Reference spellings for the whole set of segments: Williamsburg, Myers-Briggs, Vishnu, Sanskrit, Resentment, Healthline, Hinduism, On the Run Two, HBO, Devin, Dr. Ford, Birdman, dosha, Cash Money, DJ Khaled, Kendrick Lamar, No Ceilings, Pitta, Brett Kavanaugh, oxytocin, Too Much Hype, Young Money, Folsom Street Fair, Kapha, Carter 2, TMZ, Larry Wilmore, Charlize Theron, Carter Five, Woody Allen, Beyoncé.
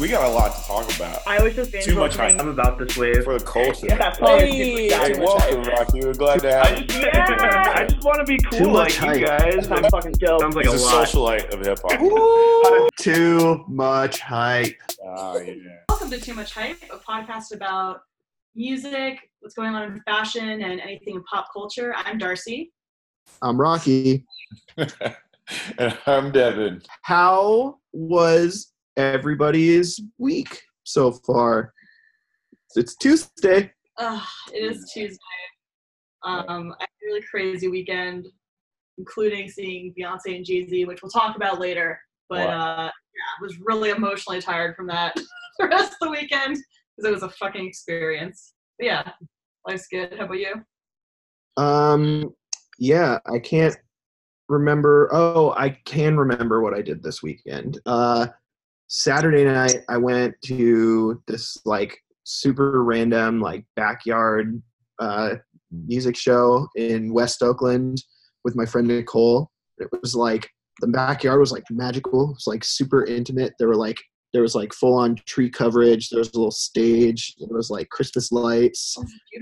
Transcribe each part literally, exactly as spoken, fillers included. we got a lot to talk about. I was just too much hype. I'm about this wave for the culture. Yeah, hey, hey, welcome, Rocky. We're glad to have you. I just, yeah, I just want to be cool like hype. You guys. I'm fucking dope. Sounds like He's a, a socialite of hip hop. Too much hype. Oh, yeah. Welcome to Too Much Hype, a podcast about music, what's going on in fashion, and anything in pop culture. I'm Darcy. I'm Rocky. And I'm Devin. How was everybody's week so far? It's Tuesday. Uh, it is Tuesday. Um, I had a really crazy weekend, including seeing Beyonce and Jeezy, which we'll talk about later. But wow. uh, yeah, I was really emotionally tired from that the rest of the weekend because it was a fucking experience. But yeah, life's good. How about you? Um. Yeah, I can't remember. Oh, I can remember what I did this weekend. Uh, Saturday night, I went to this like super random like backyard uh, music show in West Oakland with my friend Nicole. It was like the backyard was like magical. It was like super intimate. There were like there was like full on tree coverage. There was a little stage. There was like Christmas lights.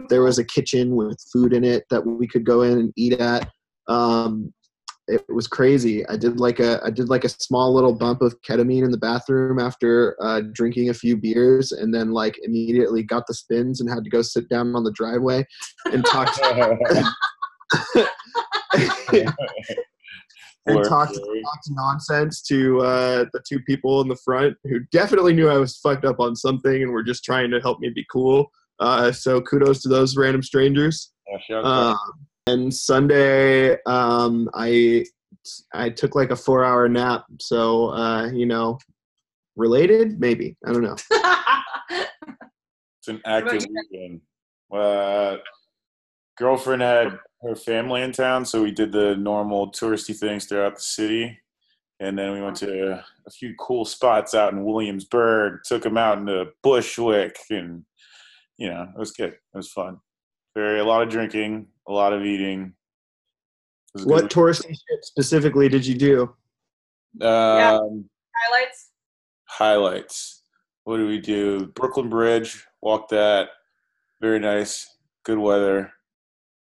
There was a kitchen with food in it that we could go in and eat at. Um, It was crazy. I did like a I did like a small little bump of ketamine in the bathroom after uh, drinking a few beers, and then like immediately got the spins and had to go sit down on the driveway and talk to, and talk, talk to nonsense to uh, the two people in the front who definitely knew I was fucked up on something and were just trying to help me be cool. Uh, so kudos to those random strangers. Uh, And Sunday, um, I I took like a four-hour nap. So, uh, you know, related? Maybe. I don't know. It's an active weekend. Uh, girlfriend had her family in town, so we did the normal touristy things throughout the city. And then we went to a, a few cool spots out in Williamsburg, took them out into Bushwick, and, you know, it was good. It was fun. Very, a lot of drinking. A lot of eating. What touristy shit specifically did you do? Um, yeah. Highlights. Highlights. What do we do? Brooklyn Bridge. Walked that. Very nice. Good weather.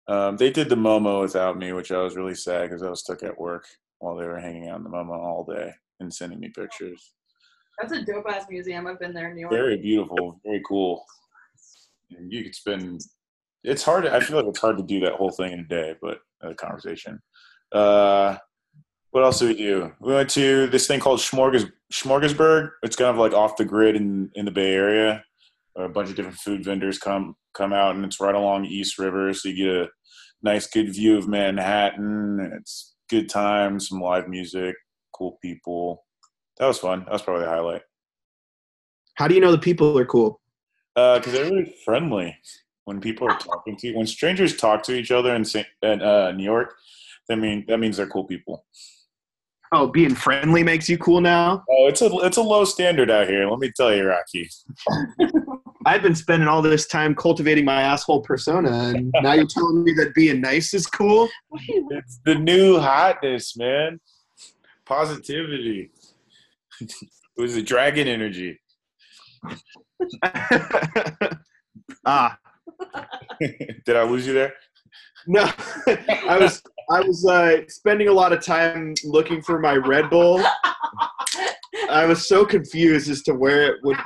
Um, they did the Momo without me, which I was really sad because I was stuck at work while they were hanging out in the Momo all day and sending me pictures. That's a dope-ass museum. I've been there in New York. Very beautiful. Very cool. And you could spend... It's hard. I feel like it's hard to do that whole thing in a day, but a conversation. Uh, what else did we do? We went to this thing called Smorgas- Smorgasburg. It's kind of like off the grid in, in the Bay Area. A bunch of different food vendors come come out, and it's right along East River, so you get a nice, good view of Manhattan. And it's good time, some live music, cool people. That was fun. That was probably the highlight. How do you know the people are cool? Uh, 'cause they're really friendly. When people are talking to you, when strangers talk to each other in in uh, New York, that mean that means they're cool people. Oh, being friendly makes you cool now? Oh, it's a it's a low standard out here. Let me tell you, Rocky. I've been spending all this time cultivating my asshole persona, and now you're telling me that being nice is cool? It's the new hotness, man. Positivity. It was the dragon energy. Ah. Did I lose you there? No, I was I was uh, spending a lot of time looking for my Red Bull. I was so confused as to where it would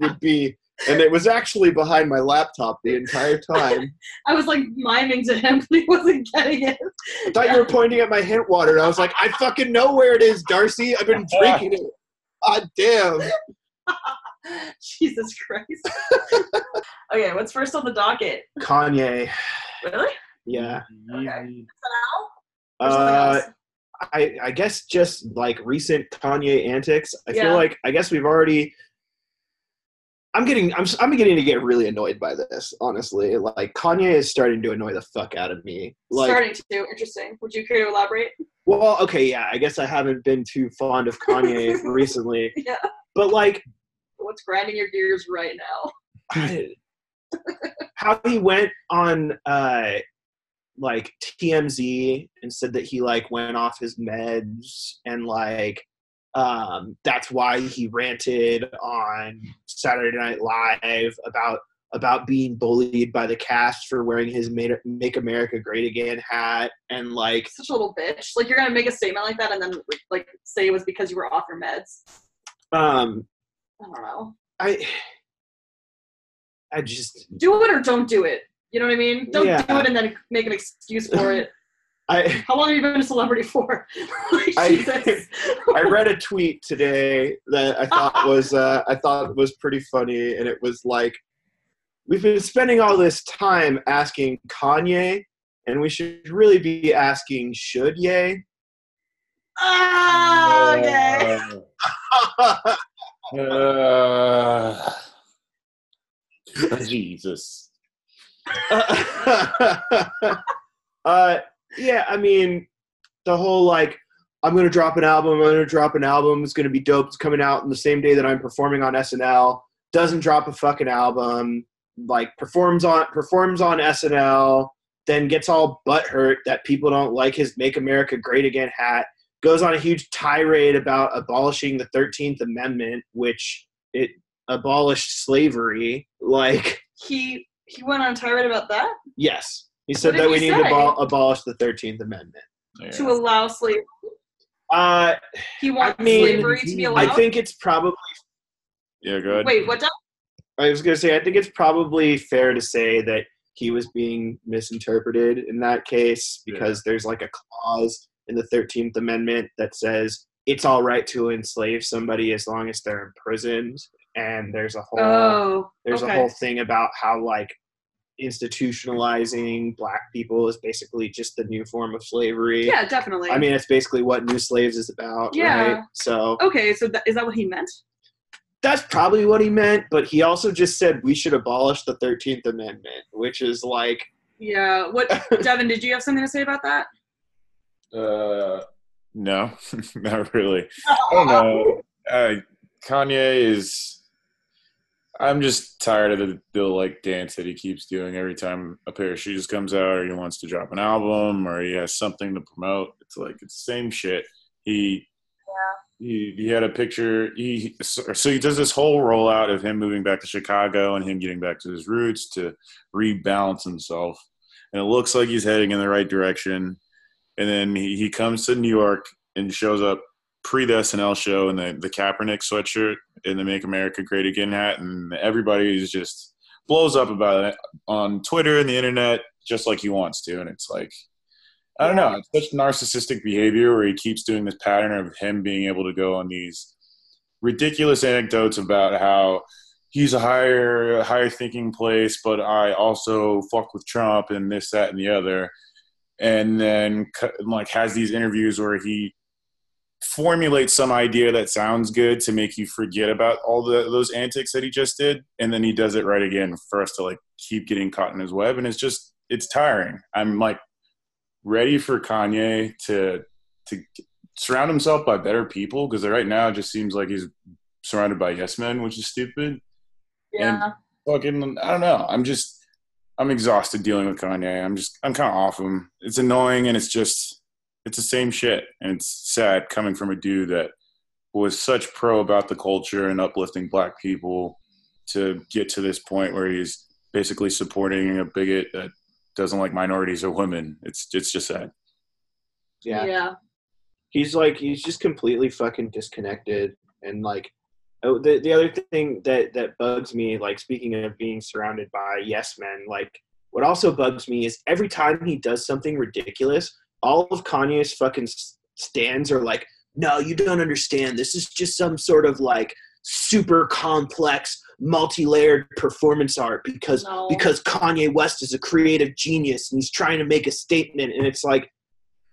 would be, and it was actually behind my laptop the entire time. I was like miming to him, but he wasn't getting it. I thought you were pointing at my hint water, and I was like, I fucking know where it is, Darcy. I've been drinking it. God damn. Jesus Christ. Okay, what's first on the docket? Kanye. Really? Yeah. Okay. Uh, I I guess just like recent Kanye antics. I yeah. feel like I guess we've already. I'm getting I'm I'm beginning to get really annoyed by this. Honestly, like Kanye is starting to annoy the fuck out of me. Like, starting to interesting. Would you care to elaborate? Well, okay, yeah. I guess I haven't been too fond of Kanye recently. Yeah. But like. What's grinding your gears right now? How he went on uh, like T M Z and said that he like went off his meds and like Um, that's why he ranted on Saturday Night Live about about being bullied by the cast for wearing his Make America Great Again hat, and like, such a little bitch. Like, you're gonna make a statement like that and then like say it was because you were off your meds. Um, I don't know. I I just do it or don't do it. You know what I mean? Don't yeah. do it and then make an excuse for it. I, How long have you been a celebrity for? Like, I, I read a tweet today that I thought was uh, I thought was pretty funny, and it was like, we've been spending all this time asking Kanye, and we should really be asking, should ye? Oh, okay. Uh, uh, Jesus. uh, yeah, I mean, the whole, like, I'm going to drop an album, I'm going to drop an album, it's going to be dope, it's coming out on the same day that I'm performing on S N L, doesn't drop a fucking album, like performs on performs on S N L, then gets all butthurt that people don't like his Make America Great Again hat, goes on a huge tirade about abolishing the Thirteenth Amendment, which it abolished slavery. Like, he he went on a tirade about that? Yes. He said that we need to abol- abolish the Thirteenth Amendment. Yeah. To allow slavery? Uh, he wants I mean, slavery to be allowed? I think it's probably... Yeah, go ahead. Wait, what does... I was going to say, I think it's probably fair to say that he was being misinterpreted in that case, because yeah. there's like a clause in the thirteenth Amendment that says it's all right to enslave somebody as long as they're imprisoned. And there's a whole oh, there's okay. a whole thing about how like institutionalizing black people is basically just the new form of slavery. Yeah, definitely. I mean, it's basically what New Slaves is about, yeah. right? So okay, so th- is that what he meant? That's probably what he meant, but he also just said we should abolish the thirteenth Amendment, which is like... Yeah, what... Devin, did you have something to say about that? Uh, no, not really. I don't know. Uh, Kanye is... I'm just tired of the, the like dance that he keeps doing every time a pair of shoes comes out, or he wants to drop an album, or he has something to promote. It's like, it's the same shit. He... He, he had a picture. He so he does this whole rollout of him moving back to Chicago and him getting back to his roots to rebalance himself, and it looks like he's heading in the right direction. And then he, he comes to New York and shows up pre the S N L show in the the Kaepernick sweatshirt and the Make America Great Again hat, and everybody is just blows up about it on Twitter and the internet just like he wants to, and it's like, I don't know. It's such narcissistic behavior where he keeps doing this pattern of him being able to go on these ridiculous anecdotes about how he's a higher, higher thinking place, but I also fuck with Trump and this, that, and the other. And then like has these interviews where he formulates some idea that sounds good to make you forget about all the, those antics that he just did. And then he does it right again for us to like keep getting caught in his web. And it's just, it's tiring. I'm like, ready for Kanye to to surround himself by better people, because right now it just seems like he's surrounded by yes men, which is stupid. Yeah. And fucking, I don't know. I'm just, I'm exhausted dealing with Kanye. I'm just, I'm kind of off him. It's annoying, and it's just, it's the same shit, and it's sad coming from a dude that was such pro about the culture and uplifting black people to get to this point where he's basically supporting a bigot that doesn't like minorities or women. It's it's just sad. Yeah. Yeah. He's like, he's just completely fucking disconnected. And like, oh, the the other thing that, that bugs me, like speaking of being surrounded by yes men, like what also bugs me is every time he does something ridiculous, all of Kanye's fucking stands are like, no, you don't understand. This is just some sort of like super complex multi-layered performance art because no. because Kanye West is a creative genius and he's trying to make a statement. And it's like,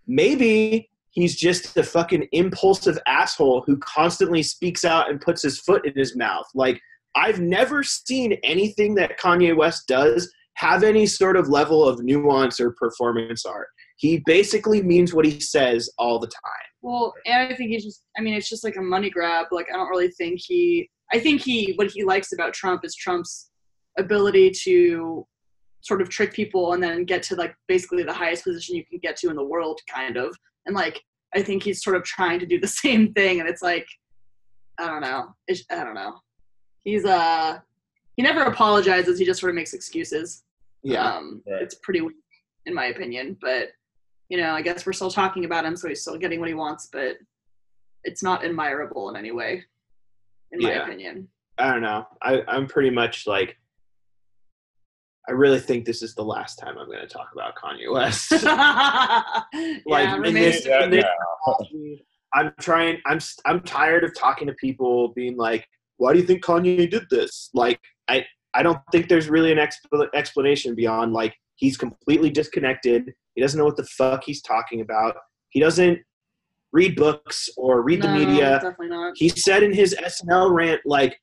maybe he's just a fucking impulsive asshole who constantly speaks out and puts his foot in his mouth. Like, I've never seen anything that Kanye West does have any sort of level of nuance or performance art. He basically means what he says all the time. Well, and I think he's just, I mean, it's just like a money grab. Like, I don't really think he, I think he, what he likes about Trump is Trump's ability to sort of trick people and then get to like basically the highest position you can get to in the world, kind of. And like, I think he's sort of trying to do the same thing, and it's like, I don't know. It's, I don't know. He's uh he never apologizes. He just sort of makes excuses. Yeah, um, right. It's pretty weak, in my opinion. But you know, I guess we're still talking about him, so he's still getting what he wants. But it's not admirable in any way, in yeah. my opinion. I don't know. I, I'm pretty much like, I really think this is the last time I'm going to talk about Kanye West. Like, yeah, in this, yeah, in this, yeah. I'm trying. I'm I'm tired of talking to people being like, "Why do you think Kanye did this?" Like, I I don't think there's really an exp- explanation beyond like he's completely disconnected. He doesn't know what the fuck he's talking about. He doesn't read books or read no, the media. Definitely not. He said in his S N L rant, like,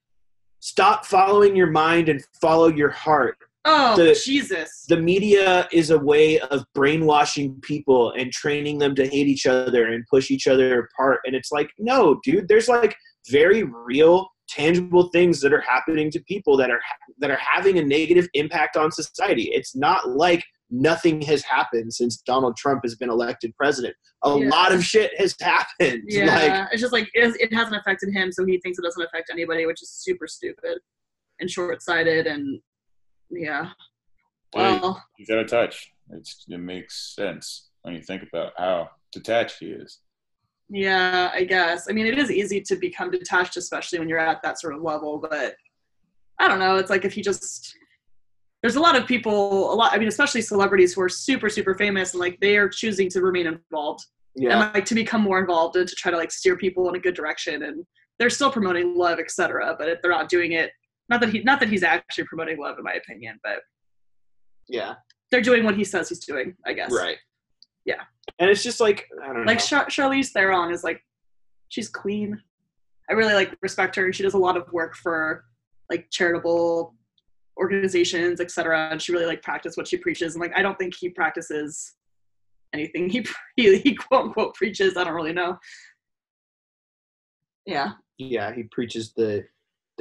"Stop following your mind and follow your heart." Oh, the, Jesus. The media is a way of brainwashing people and training them to hate each other and push each other apart. And it's like, no, dude, there's like very real, tangible things that are happening to people that are that are having a negative impact on society. It's not like nothing has happened since Donald Trump has been elected president. A yeah. lot of shit has happened. Yeah, like, it's just like it, it hasn't affected him, so he thinks it doesn't affect anybody, which is super stupid and short-sighted and yeah. Well, he's out of touch. It's, it makes sense when you think about how detached he is. Yeah, I guess. I mean, it is easy to become detached, especially when you're at that sort of level. But I don't know. It's like if you just – there's a lot of people, a lot – I mean, especially celebrities who are super, super famous, and, like, they are choosing to remain involved. Yeah. And, like, to become more involved and to try to, like, steer people in a good direction. And they're still promoting love, et cetera. But if they're not doing it, Not that he, not that he's actually promoting love, in my opinion, but yeah, they're doing what he says he's doing, I guess. Right. Yeah. And it's just like, I don't like, know. Like Char- Charlize Theron is like, she's queen. I really like respect her. She does a lot of work for like charitable organizations, et cetera. And she really like practices what she preaches. And like, I don't think he practices anything he he, he quote unquote preaches. I don't really know. Yeah. Yeah, he preaches the.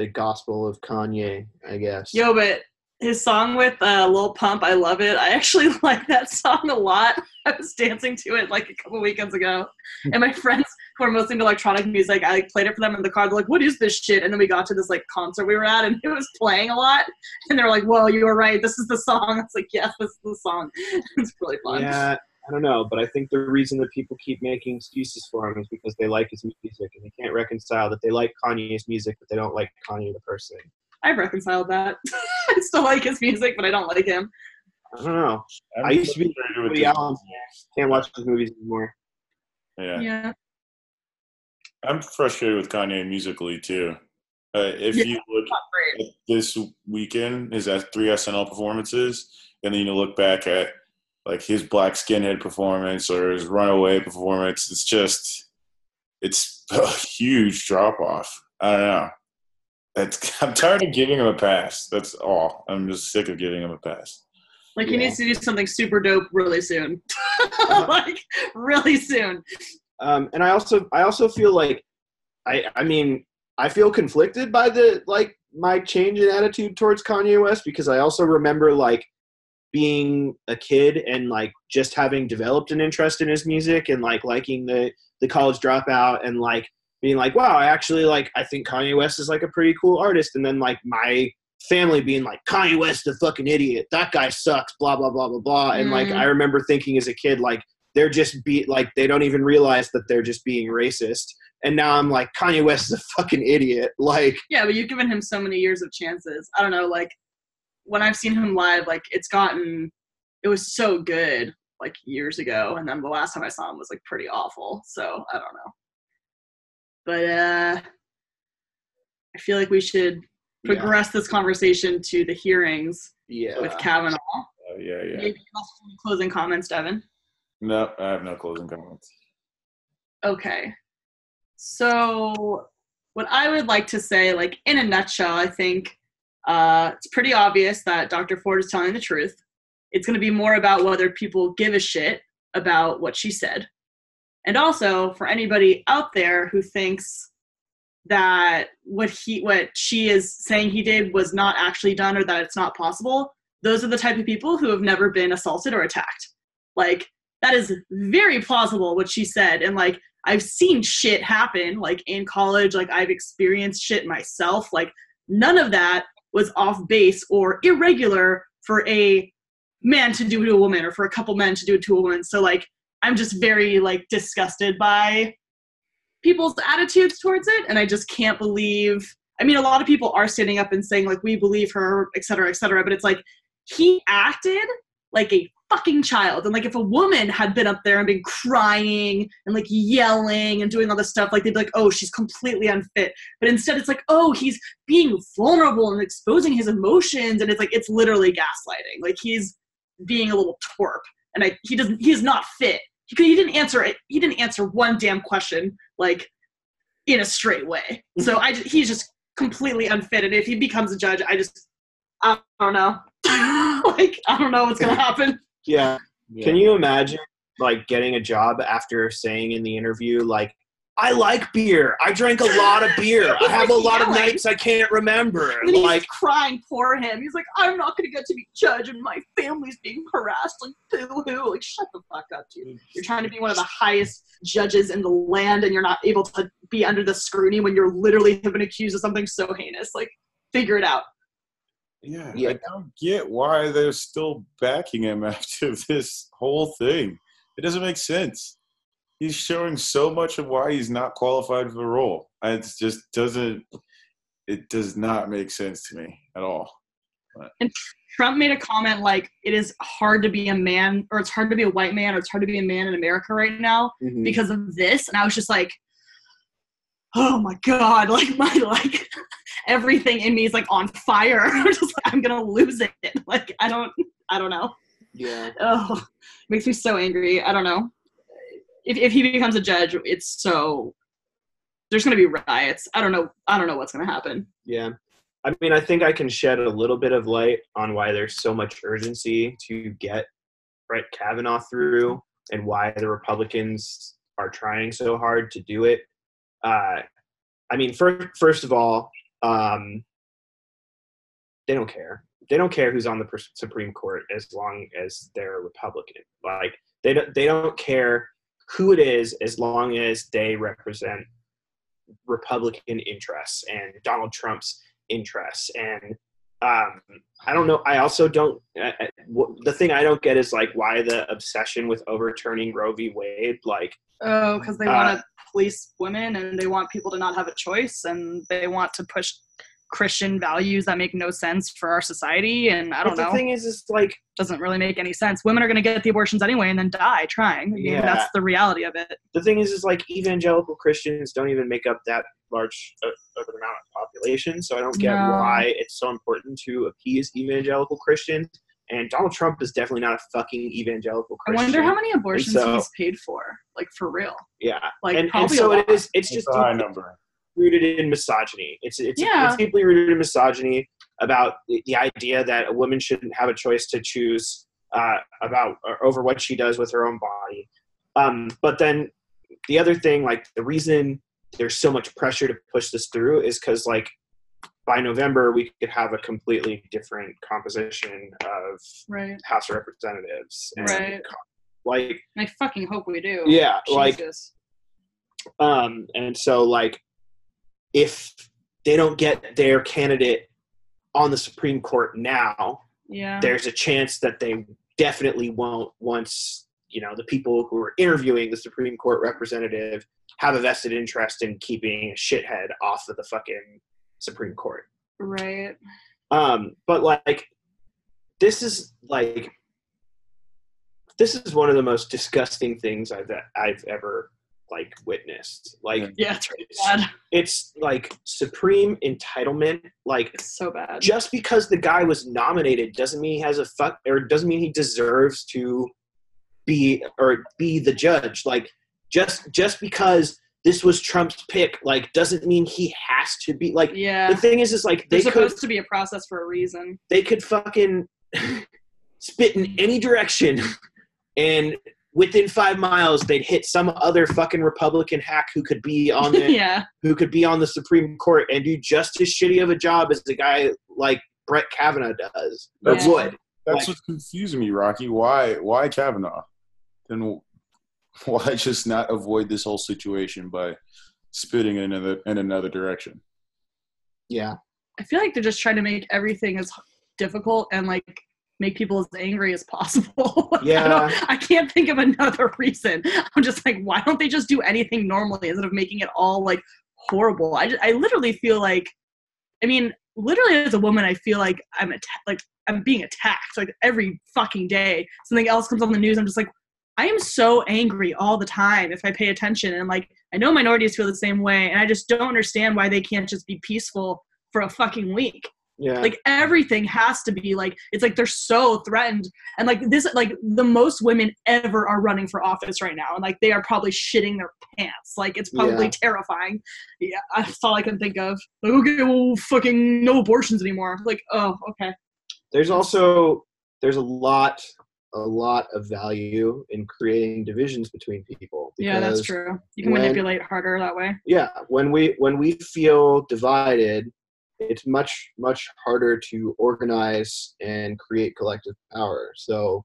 the gospel of Kanye, I guess. Yo, but his song with uh, Lil Pump, I love it. I actually like that song a lot. I was dancing to it like a couple weekends ago. And my friends who are mostly into electronic music, I like, played it for them in the car. They're like, what is this shit? And then we got to this like concert we were at and it was playing a lot. And they were like, whoa, you were right. This is the song. I was like, yes, this is the song. It's really fun. Yeah, I don't know. But I think the reason that people keep making excuses for him is because they like his music and they can't reconcile that they like Kanye's music, but they don't like Kanye the person. I've reconciled that. I still like his music, but I don't like him. I don't know. I, I used to be Woody Allen. Can't watch his movies anymore. Yeah. Yeah. I'm frustrated with Kanye musically, too. Uh, if yeah, you look at this weekend, his three S N L performances, and then you look back at like his Black Skinhead performance or his Runaway performance, it's just, it's a huge drop off. I don't know. That's, I'm tired of giving him a pass. That's all. I'm just sick of giving him a pass. Like, yeah. He needs to do something super dope really soon. Like, really soon. Um, and I also, I also feel like, I, I mean, I feel conflicted by the, like, my change in attitude towards Kanye West, because I also remember, like, being a kid and like just having developed an interest in his music and like liking the the College Dropout and like being like, wow, I actually like, I think Kanye West is like a pretty cool artist. And then like my family being like, Kanye West the fucking idiot, that guy sucks, blah blah blah blah blah. And mm. like I remember thinking as a kid, like, they're just be like, they don't even realize that they're just being racist. And now I'm like, Kanye West is a fucking idiot. Like, yeah, but you've given him so many years of chances. I don't know, like, when I've seen him live, like, it's gotten, it was so good, like, years ago. And then the last time I saw him was, like, pretty awful. So, I don't know. But, uh, I feel like we should progress yeah. this conversation to the hearings yeah. with Kavanaugh. Uh, yeah, yeah. Maybe closing comments, Devin? No, I have no closing comments. Okay. So, what I would like to say, like, in a nutshell, I think, Uh, it's pretty obvious that Doctor Ford is telling the truth. It's going to be more about whether people give a shit about what she said. And also, for anybody out there who thinks that what he, what she is saying he did was not actually done or that it's not possible, those are the type of people who have never been assaulted or attacked. Like, that is very plausible what she said. And like, I've seen shit happen, like in college, like I've experienced shit myself. Like none of that was off base or irregular for a man to do to a woman, or for a couple men to do it to a woman. So like, I'm just very like disgusted by people's attitudes towards it. And I just can't believe, I mean, a lot of people are standing up and saying like, we believe her, et cetera, et cetera. But it's like, he acted like a fucking child. And like, if a woman had been up there and been crying and like yelling and doing all this stuff, like they'd be like, oh, she's completely unfit. But instead it's like, oh, he's being vulnerable and exposing his emotions. And it's like, it's literally gaslighting. Like he's being a little twerp. And I, he doesn't, he's not fit. He, he didn't answer it. He didn't answer one damn question, like in a straight way. Mm-hmm. So I, he's just completely unfit. And if he becomes a judge, I just, I don't know. Like, I don't know what's going to happen. Yeah. yeah. Can you imagine like getting a job after saying in the interview, like, I like beer. I drank a lot of beer. I have like a lot yelling. of nights I can't remember. And he's like crying, poor him. He's like, I'm not going to get to be judge, and my family's being harassed. Like, boo-hoo. Like, shut the fuck up, dude. You're trying to be one of the highest judges in the land, and you're not able to be under the scrutiny when you're literally have been accused of something so heinous. Like, figure it out. Yeah, yeah, I don't get why they're still backing him after this whole thing. It doesn't make sense. He's showing so much of why he's not qualified for the role. It just doesn't – it does not make sense to me at all. But. And Trump made a comment like, it is hard to be a man – or it's hard to be a white man, or it's hard to be a man in America right now mm-hmm. because of this. And I was just like, oh, my God. Like, my – like – everything in me is like on fire. I'm just like, I'm gonna lose it. Like I don't, I don't know. Yeah. Oh, it makes me so angry. I don't know. If if he becomes a judge, it's so there's gonna be riots. I don't know. I don't know what's gonna happen. Yeah. I mean, I think I can shed a little bit of light on why there's so much urgency to get Brett Kavanaugh through, and why the Republicans are trying so hard to do it. Uh, I mean, first first of all. Um, they don't care. They don't care who's on the per- Supreme Court as long as they're a Republican. Like they don't, they don't care who it is as long as they represent Republican interests and Donald Trump's interests. And um, I don't know. I also don't. I, I, w- the thing I don't get is like why the obsession with overturning Roe v. Wade. Like oh, because they uh, want to. Police women, and they want people to not have a choice, and they want to push Christian values that make no sense for our society. And I don't know. The thing is, it's like doesn't really make any sense. Women are going to get the abortions anyway, and then die trying. I yeah, mean, that's the reality of it. The thing is, is like evangelical Christians don't even make up that large of an amount of population, so I don't get no. why it's so important to appease evangelical Christians. And Donald Trump is definitely not a fucking evangelical Christian. I wonder how many abortions so, he's paid for, like for real. Yeah, like and, and so it is. It's just deeply number. rooted in misogyny. It's it's, yeah. it's deeply rooted in misogyny about the, the idea that a woman shouldn't have a choice to choose uh, about or over what she does with her own body. Um, but then the other thing, like the reason there's so much pressure to push this through is because like. By November, we could have a completely different composition of right. House of Representatives. And right. Like, I fucking hope we do. Yeah. Jesus. Like, um, and so, like, if they don't get their candidate on the Supreme Court now, yeah. there's a chance that they definitely won't once, you know, the people who are interviewing the Supreme Court representative have a vested interest in keeping a shithead off of the fucking Supreme Court. Right. Um, but like this is like this is one of the most disgusting things I've I've ever like witnessed. Like yeah, it's, it's, bad. it's like supreme entitlement. Like it's so bad. Just because the guy was nominated doesn't mean he has a fuck or doesn't mean he deserves to be or be the judge. Like just just because this was Trump's pick, like, doesn't mean he has to be, like, yeah. the thing is, is, like, they There's could, supposed to be a process for a reason. They could fucking spit in any direction, and within five miles, they'd hit some other fucking Republican hack who could be on the, yeah. who could be on the Supreme Court and do just as shitty of a job as the guy, like, Brett Kavanaugh does. That's, yeah. would. That's like, what's confusing me, Rocky. Why, why Kavanaugh? then why just not avoid this whole situation by spitting in another, in another direction? Yeah. I feel like they're just trying to make everything as difficult and, like, make people as angry as possible. Yeah. I, don't, I can't think of another reason. I'm just like, why don't they just do anything normally instead of making it all, like, horrible? I, just, I literally feel like, I mean, literally as a woman, I feel like I'm atta- like I'm being attacked, like, every fucking day. Something else comes on the news. I'm just like, I am so angry all the time if I pay attention. And I'm like, I know minorities feel the same way, and I just don't understand why they can't just be peaceful for a fucking week. Yeah. Like, everything has to be, like, it's like they're so threatened. And, like, this, like, the most women ever are running for office right now. And, like, they are probably shitting their pants. Like, it's probably yeah. terrifying. Yeah, that's all I can think of. Like, okay, well, fucking no abortions anymore. Like, oh, okay. There's also, there's a lot, a lot of value in creating divisions between people. Yeah, that's true. You can when, manipulate harder that way. Yeah. When we, when we feel divided, it's much, much harder to organize and create collective power. So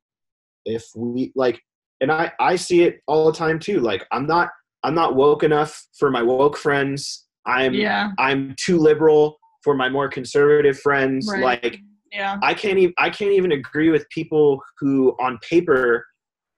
if we, like, and I, I see it all the time too. Like, I'm not, I'm not woke enough for my woke friends. I'm, yeah. I'm too liberal for my more conservative friends. Right. Like, yeah. I can't even, I can't even agree with people who on paper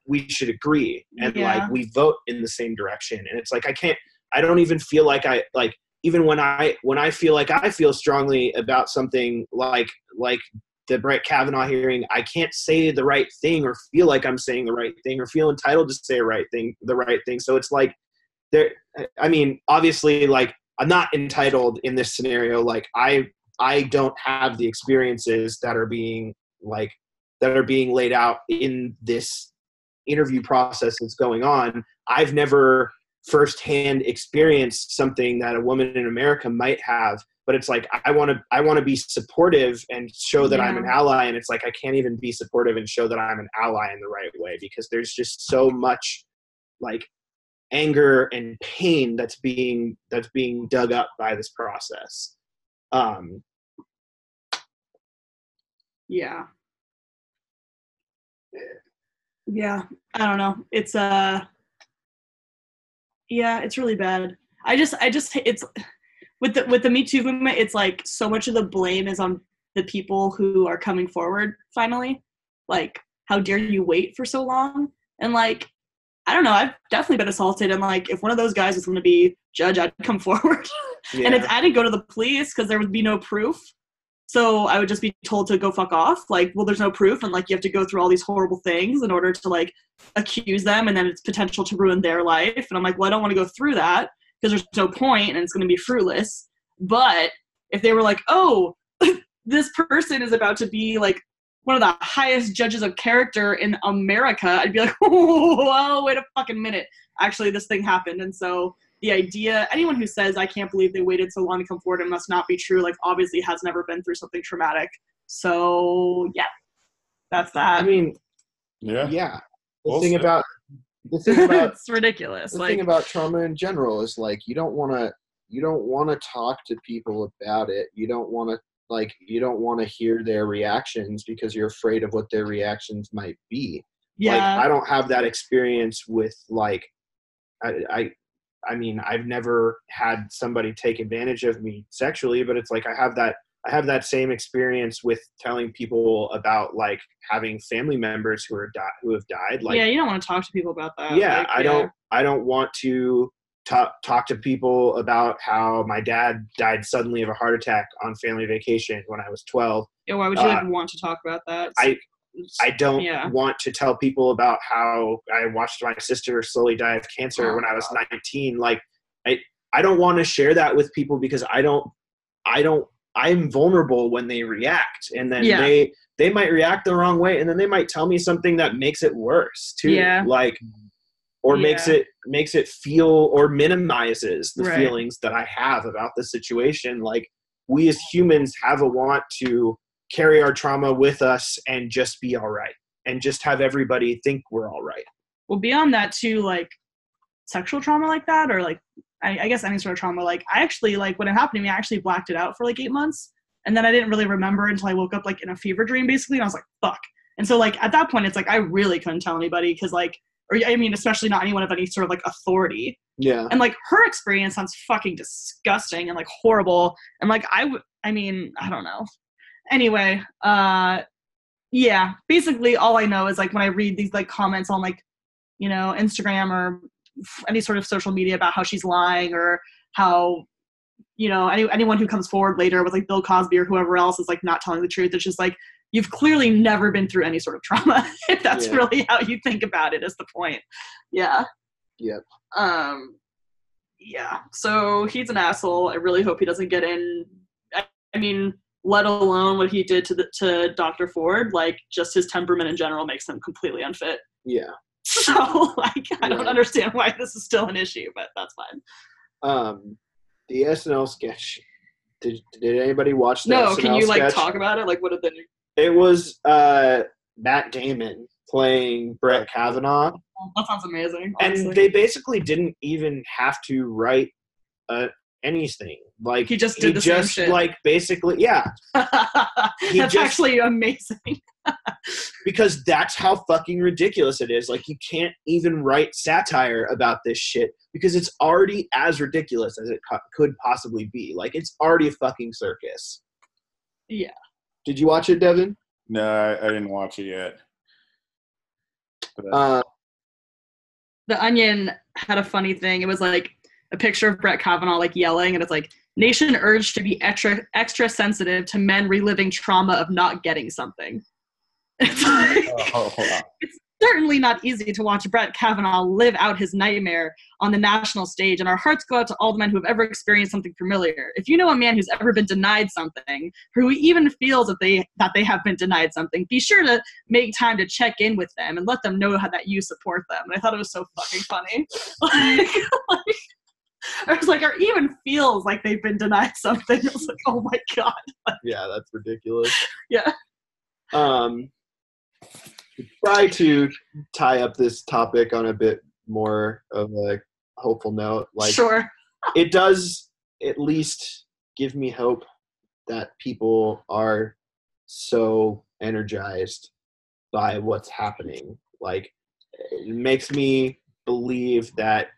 we should agree. And yeah. like, we vote in the same direction. And it's like, I can't, I don't even feel like I, like, even when I when I feel like I feel strongly about something like like the Brett Kavanaugh hearing, I can't say the right thing or feel like I'm saying the right thing or feel entitled to say the right thing, the right thing. So it's like, there. I mean, obviously, like, I'm not entitled in this scenario. Like, I I don't have the experiences that are being like that are being laid out in this interview process that's going on. I've never firsthand experience something that a woman in America might have, but it's like, I want to, I want to be supportive and show that yeah. I'm an ally. And it's like, I can't even be supportive and show that I'm an ally in the right way, because there's just so much like anger and pain that's being, that's being dug up by this process. Um, yeah. Yeah. I don't know. It's a, uh... yeah, it's really bad. I just, I just, it's with the with the Me Too movement. It's like so much of the blame is on the people who are coming forward. Finally, like, how dare you wait for so long? And, like, I don't know. I've definitely been assaulted, and, like, if one of those guys was going to be judge, I'd come forward. Yeah. And if I didn't go to the police because there would be no proof, so I would just be told to go fuck off. Like, well, there's no proof, and, like, you have to go through all these horrible things in order to, like, accuse them, and then it's potential to ruin their life. And I'm like, well, I don't want to go through that because there's no point, and it's going to be fruitless. But if they were like, oh, this person is about to be, like, one of the highest judges of character in America, I'd be like, oh, wait a fucking minute. Actually, this thing happened, and so... the idea, anyone who says, I can't believe they waited so long to come forward, it must not be true, like, obviously has never been through something traumatic. So, yeah, that's that. I mean, yeah. yeah. The also. thing about, the thing about, it's ridiculous. The like, thing about trauma in general is, like, you don't want to, you don't want to talk to people about it. You don't want to, like, you don't want to hear their reactions because you're afraid of what their reactions might be. Yeah. Like, I don't have that experience with, like, I, I I mean, I've never had somebody take advantage of me sexually, but it's like I have that I have that same experience with telling people about, like, having family members who are di- who have died. Like, yeah, you don't want to talk to people about that. Yeah, like, I yeah. don't I don't want to talk talk to people about how my dad died suddenly of a heart attack on family vacation when I was twelve. Yeah, why would you uh, even want to talk about that? It's- I. I don't yeah. want to tell people about how I watched my sister slowly die of cancer wow. when I was nineteen. Like, I, I don't want to share that with people because I don't, I don't, I'm vulnerable when they react, and then yeah. they, they might react the wrong way. And then they might tell me something that makes it worse too. Yeah. Like, or yeah. makes it, makes it feel or minimizes the right. feelings that I have about the situation. Like, we as humans have a want to carry our trauma with us and just be all right and just have everybody think we're all right. Well, beyond that too, like, sexual trauma like that, or like, I, I guess any sort of trauma. Like, I actually, like, when it happened to me, I actually blacked it out for like eight months. And then I didn't really remember until I woke up like in a fever dream basically. And I was like, fuck. And so like, at that point, it's like, I really couldn't tell anybody. Cause like, or I mean, especially not anyone of any sort of like authority. Yeah. And like her experience sounds fucking disgusting and like horrible. And like, I would, I mean, I don't know. Anyway. Uh, yeah, basically all I know is like when I read these like comments on like, you know, Instagram or any sort of social media about how she's lying or how, you know, any, anyone who comes forward later with like Bill Cosby or whoever else is like not telling the truth. It's just like, you've clearly never been through any sort of trauma. If that's yeah. really how you think about it is the point. Yeah. Yep. Um, yeah. So he's an asshole. I really hope he doesn't get in. I, I mean, let alone what he did to the, to Doctor Ford, like just his temperament in general makes him completely unfit. Yeah. So like, I yeah. don't understand why this is still an issue, but that's fine. Um, the S N L sketch. Did did anybody watch the no, S N L sketch? No, can you sketch? like talk about it? Like what did they? It was uh, Matt Damon playing Brett Kavanaugh. That sounds amazing. Honestly. And they basically didn't even have to write uh, anything. Like he just did he the just, same shit. Like basically, yeah. That's just, actually amazing. Because that's how fucking ridiculous it is. Like you can't even write satire about this shit because it's already as ridiculous as it co- could possibly be. Like it's already a fucking circus. Yeah. Did you watch it, Devin? No, I, I didn't watch it yet. But, uh, uh, the Onion had a funny thing. It was like a picture of Brett Kavanaugh like yelling, and it's like, nation urged to be extra extra sensitive to men reliving trauma of not getting something. It's, like, oh, hold on. It's certainly not easy to watch Brett Kavanaugh live out his nightmare on the national stage, and our hearts go out to all the men who have ever experienced something familiar. If you know a man who's ever been denied something, who even feels that they that they have been denied something, be sure to make time to check in with them and let them know how, that you support them. And I thought it was so fucking funny. Like, like, I was like, or even feels like they've been denied something. I was like, oh my God. Like, yeah, that's ridiculous. Yeah. Um. Try to tie up this topic on a bit more of a hopeful note. Like, sure. It does at least give me hope that people are so energized by what's happening. Like, it makes me believe that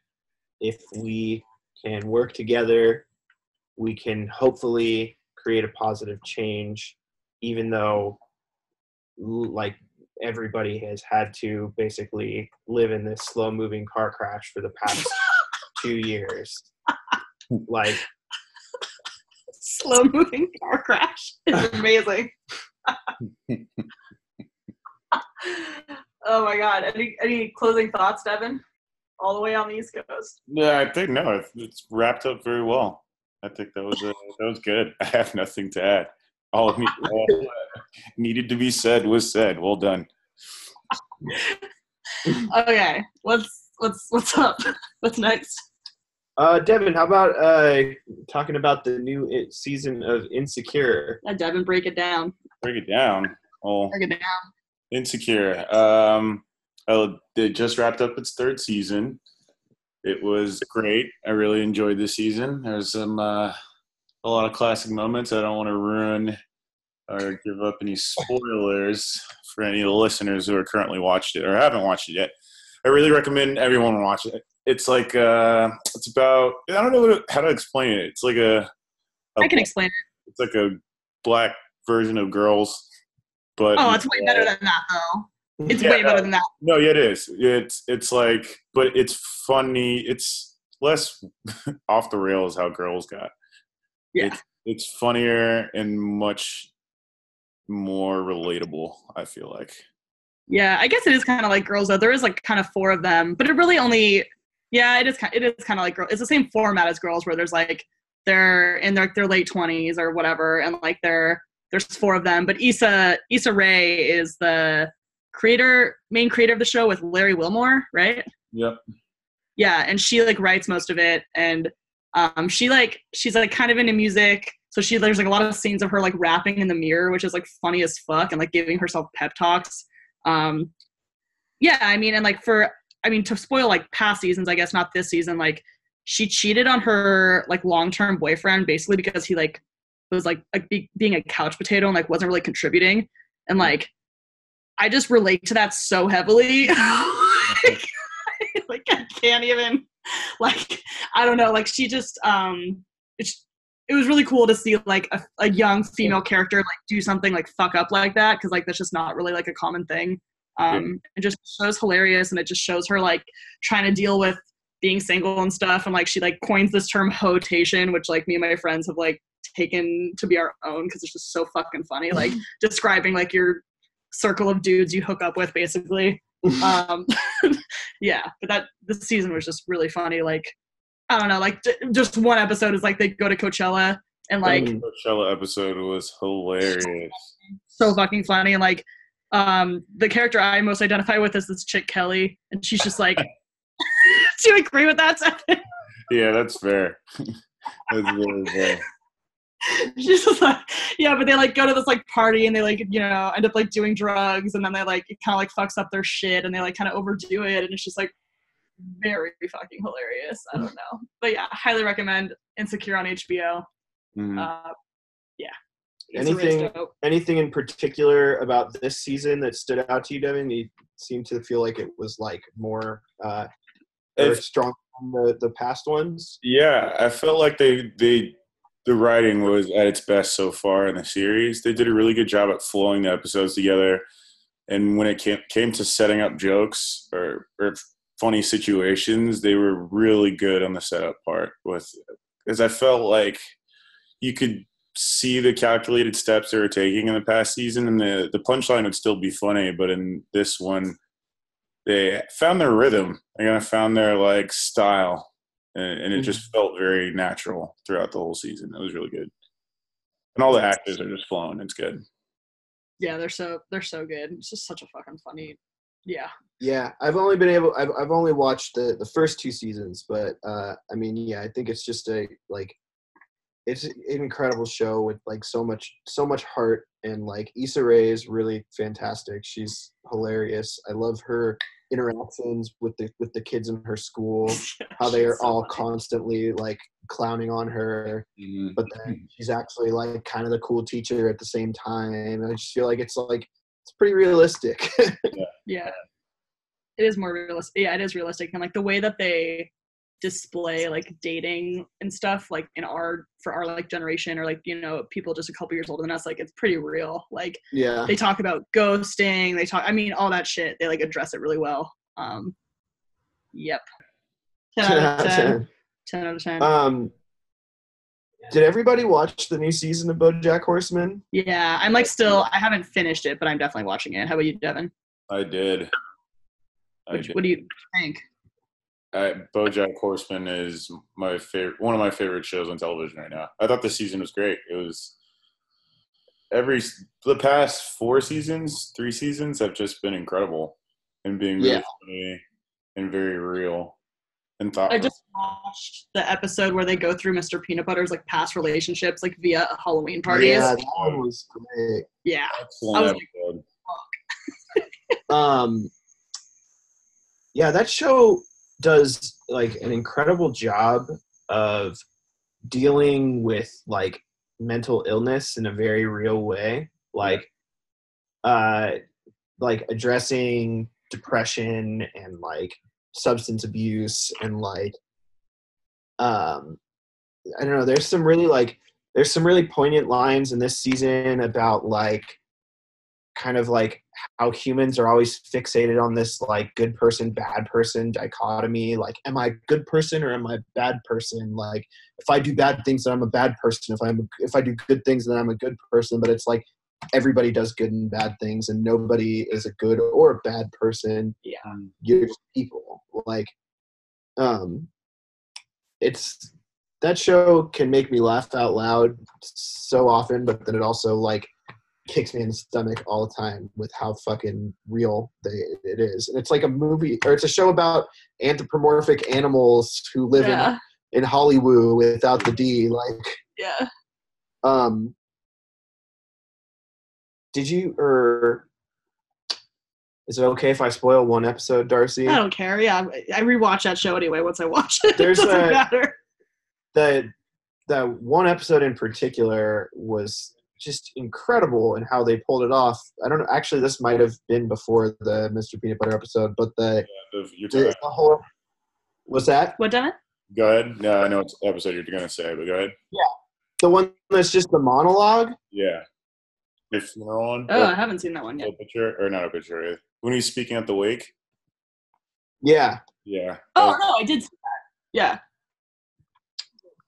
if we can work together, we can hopefully create a positive change, even though, like, everybody has had to basically live in this slow-moving car crash for the past two years. Like, slow-moving car crash is amazing. Oh my God! Any any closing thoughts, Devin? All the way on the East Coast. Yeah, I think no, it's, it's wrapped up very well. I think that was a, that was good. I have nothing to add. All of me all needed to be said was said. Well done. Okay, what's what's what's up? What's next? Uh, Devin, how about uh talking about the new season of Insecure? Yeah, Devin, break it down. Break it down. Oh, break it down. Insecure. Um, oh, it just wrapped up its third season. It was great. I really enjoyed this season. There's some uh, a lot of classic moments. I don't want to ruin or give up any spoilers for any of the listeners who are currently watched it or haven't watched it yet. I really recommend everyone watch it. It's like, uh, it's about, I don't know what, how to explain it. It's like a, a I can explain it. It's like a black version of Girls, but oh, it's way better than that though. It's yeah, way better than that. No, yeah, it is. It's it's like, but it's funny. It's less off the rails how Girls got. Yeah. It's, it's funnier and much more relatable, I feel like. Yeah, I guess it is kind of like Girls, though. There is, like, kind of four of them. But it really only – yeah, it is, it is kind of like Girls. It's the same format as Girls where there's, like, they're in their, their late twenties or whatever, and, like, they're, there's four of them. But Issa, Issa Rae is the creator – main creator of the show with Larry Wilmore, right? Yep. Yeah, and she, like, writes most of it. And um, she, like – she's, like, kind of into music. So she there's like a lot of scenes of her like rapping in the mirror, which is like funny as fuck, and like giving herself pep talks. Um, yeah, I mean, and like for I mean to spoil like past seasons, I guess not this season. Like she cheated on her like long-term boyfriend basically because he like was like a, be, being a couch potato and like wasn't really contributing. And like I just relate to that so heavily. Like, can't even, like, I don't know, like, she just, um, it, it was really cool to see, like, a, a young female character, like, do something, like, fuck up like that, because, like, that's just not really, like, a common thing. Um, it just shows hilarious, and it just shows her, like, trying to deal with being single and stuff, and, like, she, like, coins this term hotation, which, like, me and my friends have, like, taken to be our own, because it's just so fucking funny, like, describing, like, your circle of dudes you hook up with, basically. um yeah but that this season was just really funny. Like, I don't know, like, d- just one episode is like they go to Coachella, and like the Coachella episode was hilarious, so fucking funny. And like um the character I most identify with is this chick Kelly, and she's just like do you agree with that, Stephen? Yeah, that's fair. That's really fair. She's just like, yeah, but they like go to this like party, and they like, you know, end up like doing drugs, and then they like, it kind of like fucks up their shit, and they like kind of overdo it, and it's just like very fucking hilarious. I don't know, but yeah, highly recommend Insecure on H B O. Mm-hmm. Uh, yeah. Anything, anything in particular about this season that stood out to you, Devin? You seem to feel like it was like more uh, strong than the, the past ones. Yeah, I felt like they they. The writing was at its best so far in the series. They did a really good job at flowing the episodes together. And when it came, came to setting up jokes or, or funny situations, they were really good on the setup part. With, because I felt like you could see the calculated steps they were taking in the past season, and the, the punchline would still be funny. But in this one, they found their rhythm. They kind of found their, like, style. And it just felt very natural throughout the whole season. It was really good, and all the actors are just flowing. It's good. Yeah, they're so they're so good. It's just such a fucking funny. Yeah. Yeah, I've only been able. I've I've only watched the, the first two seasons, but uh, I mean, yeah, I think it's just a like, it's an incredible show with like so much so much heart, and like Issa Rae is really fantastic. She's hilarious. I love her interactions with the with the kids in her school, how they are so all funny. Constantly like clowning on her, mm-hmm. but then she's actually like kind of the cool teacher at the same time, and I just feel like it's like it's pretty realistic. Yeah. Yeah, it is more realistic. Yeah, it is realistic, and like the way that they display like dating and stuff, like in our for our like generation, or like, you know, people just a couple years older than us, like it's pretty real. Like, yeah, they talk about ghosting, they talk, I mean, all that shit. They like address it really well. Um, yep. ten out of ten. ten out of ten. Um, did everybody watch the new season of BoJack Horseman? Yeah, I'm like still. I haven't finished it, but I'm definitely watching it. How about you, Devin? I did. I Which, did. What do you think? I, BoJack Horseman is my favorite, one of my favorite shows on television right now. I thought the season was great. It was every the past four seasons, three seasons have just been incredible, and being really yeah. funny and very real and thoughtful. I just watched the episode where they go through Mister Peanut Butter's like past relationships, like via Halloween parties. Yeah, that one was great. Yeah, excellent I was episode. Like, fuck. um, yeah, that show does like an incredible job of dealing with like mental illness in a very real way, like uh like addressing depression and like substance abuse, and like um I don't know, there's some really like there's some really poignant lines in this season about like kind of like how humans are always fixated on this like good person, bad person dichotomy. Like, am I a good person or am I a bad person? Like, if I do bad things, then I'm a bad person. If I'm, if I do good things, then I'm a good person. But it's like, everybody does good and bad things, and nobody is a good or a bad person. Yeah. You're just people. Like, um, it's, that show can make me laugh out loud so often, but then it also like, kicks me in the stomach all the time with how fucking real they, it is. And it's like a movie, or it's a show about anthropomorphic animals who live yeah. in, in Hollywood without the D. Like, yeah. Um, did you, or is it okay if I spoil one episode, Darcy? I don't care. Yeah, I rewatch that show anyway once I watch it. There's it doesn't a, matter. The, the one episode in particular was just incredible in how they pulled it off. I don't know. Actually, this might have been before the Mister Peanut Butter episode, but the, yeah, the, the whole What's that? What, Devin? Go ahead. No, I know it's episode you're going to say, but go ahead. Yeah. The one that's just the monologue? Yeah. If you're on. Oh, I haven't seen that one yet. A picture, or not a picture. When he's speaking at the wake? Yeah. Yeah. Oh, uh, no, I did see that. Yeah.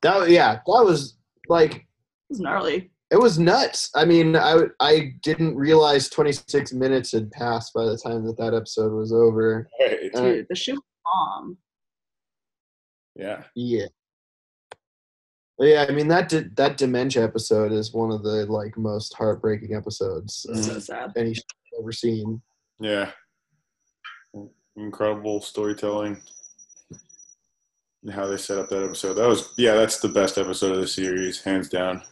That, yeah, that was like. It was gnarly. It was nuts. I mean, I, I didn't realize twenty-six minutes had passed by the time that that episode was over. Hey, dude, uh, the shit was bomb. Yeah. Yeah. Yeah, I mean, that di- that dementia episode is one of the, like, most heartbreaking episodes. Um, so sad. Any shit I've ever seen. Yeah. Incredible storytelling. And how they set up that episode. That was, yeah, that's the best episode of the series, hands down.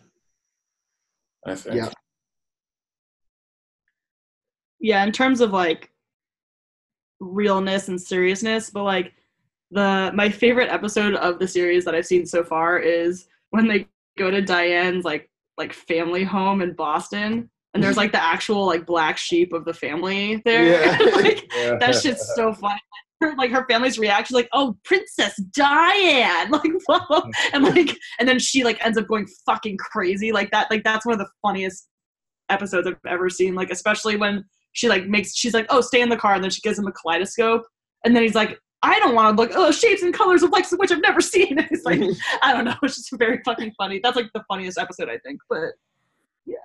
I think. Yeah. Yeah, in terms of, like, realness and seriousness, but, like, the my favorite episode of the series that I've seen so far is when they go to Diane's, like, like family home in Boston, and there's, like, the actual, like, black sheep of the family there. Yeah. Like, yeah. That shit's so funny. Her, like, her family's reaction, like, "Oh, Princess Diane!" Like, whoa. And like, and then she like ends up going fucking crazy, like that. Like, that's one of the funniest episodes I've ever seen. Like, especially when she like makes, she's like, "Oh, stay in the car," and then she gives him a kaleidoscope, and then he's like, "I don't want to look. Oh, shapes and colors of like which I've never seen." And it's like, I don't know. It's just very fucking funny. That's like the funniest episode, I think. But yeah,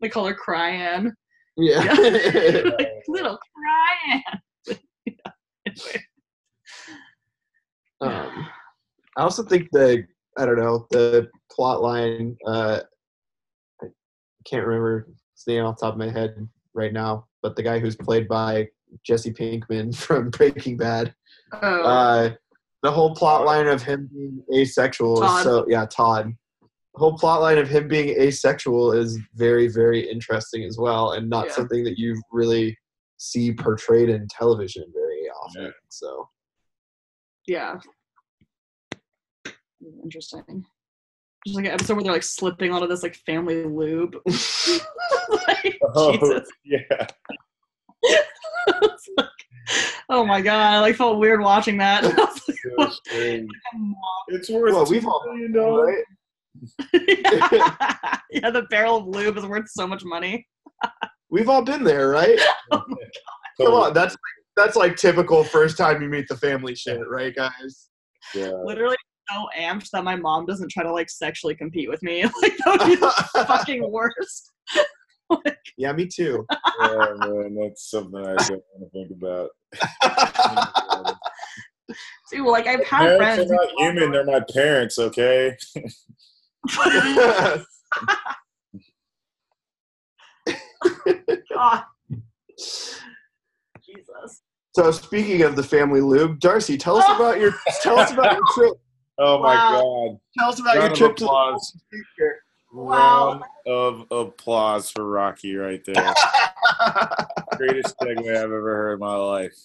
they call her Cryan. Yeah, yeah. Like, little Cryan. Um, I also think the I don't know the plot line uh, I can't remember his name off the top of my head right now, but the guy who's played by Jesse Pinkman from Breaking Bad, oh. uh, the whole plot line of him being asexual Todd. Is so yeah Todd the whole plot line of him being asexual is very, very interesting as well, and not yeah. something that you really see portrayed in television very often. Yeah. So yeah. Interesting. Just like an episode where they're like slipping onto this like family lube. Like, oh, Jesus. Yeah. Like, oh my God. I like felt weird watching that. I was like, what? It's worth well, we've all you know, right? Yeah. Yeah, the barrel of lube is worth so much money. We've all been there, right? Oh my God. Come on, that's That's like typical first time you meet the family shit, right, guys? Yeah. Literally so amped that my mom doesn't try to like sexually compete with me. Like, that would be the fucking worst. Like, yeah, me too. Yeah, man, that's something I don't want to think about. Dude, like I've had friends. They're not human. They're my parents, okay? God. Jesus. So speaking of the family lube, Darcy, tell us oh. about your tell us about your trip. Oh my wow. God! Tell us about Round your trip to the future. Wow! Round of applause for Rocky right there. Greatest segue I've ever heard in my life.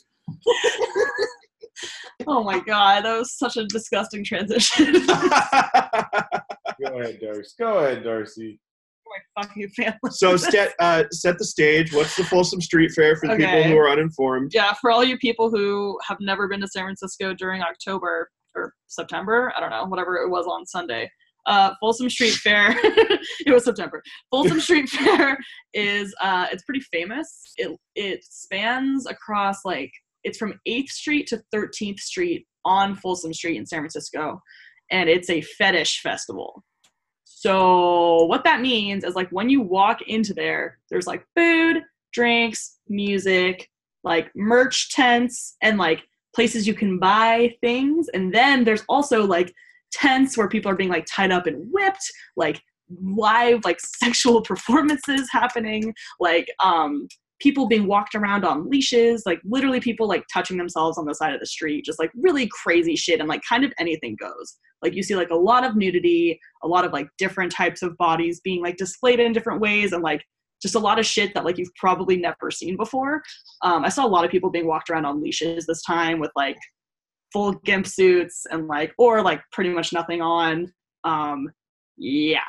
Oh my God! That was such a disgusting transition. Go ahead, Darcy. Go ahead, Darcy. My fucking family. So set uh, set the stage. What's the Folsom Street Fair for the okay. people who are uninformed? Yeah, for all you people who have never been to San Francisco during October or September, I don't know, whatever it was on Sunday. Uh, Folsom Street Fair. It was September. Folsom Street Fair is uh, it's pretty famous. It it spans across like it's from eighth Street to thirteenth Street on Folsom Street in San Francisco, and it's a fetish festival. So what that means is like when you walk into there, there's like food, drinks, music, like merch tents and like places you can buy things. And then there's also like tents where people are being like tied up and whipped, like live, like sexual performances happening, like um, people being walked around on leashes, like literally people like touching themselves on the side of the street, just like really crazy shit. And like kind of anything goes. Like you see like a lot of nudity, a lot of like different types of bodies being like displayed in different ways and like just a lot of shit that like you've probably never seen before. Um, I saw a lot of people being walked around on leashes this time with like full gimp suits and like, or like pretty much nothing on. Um, yeah.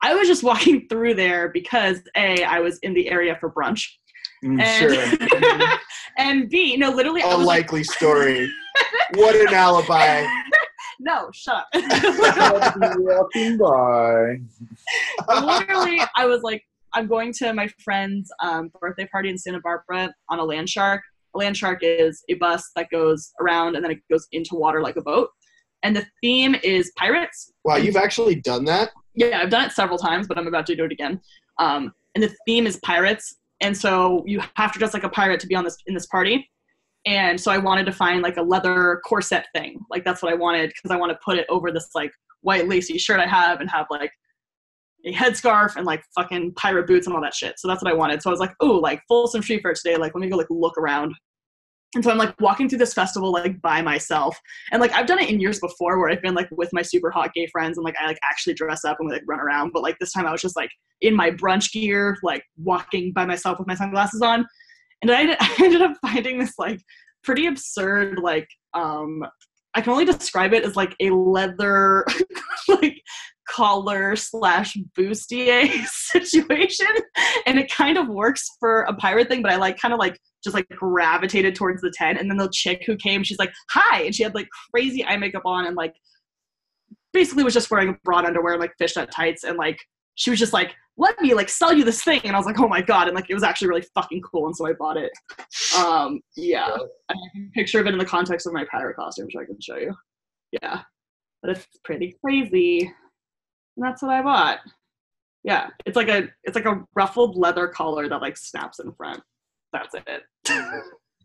I was just walking through there because A, I was in the area for brunch. Mm, and, sure. And B, no, literally. A I was, likely like, story. What an alibi. No, shut up. Literally, I was like, I'm going to my friend's um, birthday party in Santa Barbara on a land shark. A land shark is a bus that goes around and then it goes into water like a boat. And the theme is pirates. Wow, you've actually done that? Yeah, I've done it several times, but I'm about to do it again. Um, and the theme is pirates. And so you have to dress like a pirate to be on this in this party. And so I wanted to find like a leather corset thing. Like that's what I wanted because I want to put it over this like white lacy shirt I have and have like a headscarf and like fucking pirate boots and all that shit. So that's what I wanted. So I was like, oh, like Folsom Street Fair today. Like let me go like look around. And so I'm like walking through this festival like by myself. And like I've done it in years before where I've been like with my super hot gay friends and like I like actually dress up and we like run around. But like this time I was just like in my brunch gear, like walking by myself with my sunglasses on. And I, I ended up finding this like pretty absurd, like, um, I can only describe it as like a leather like collar slash bustier situation. And it kind of works for a pirate thing, but I like kind of like just like gravitated towards the tent. And then the chick who came, she's like, hi. And she had like crazy eye makeup on and like basically was just wearing broad underwear and like fishnet tights. And like, she was just like, let me like sell you this thing. And I was like, oh my God. And like, it was actually really fucking cool. And so I bought it. Um, yeah. I have a picture of it in the context of my pirate costume, which I can show you. Yeah. But it's pretty crazy. And that's what I bought. Yeah. It's like a, it's like a ruffled leather collar that like snaps in front. That's it.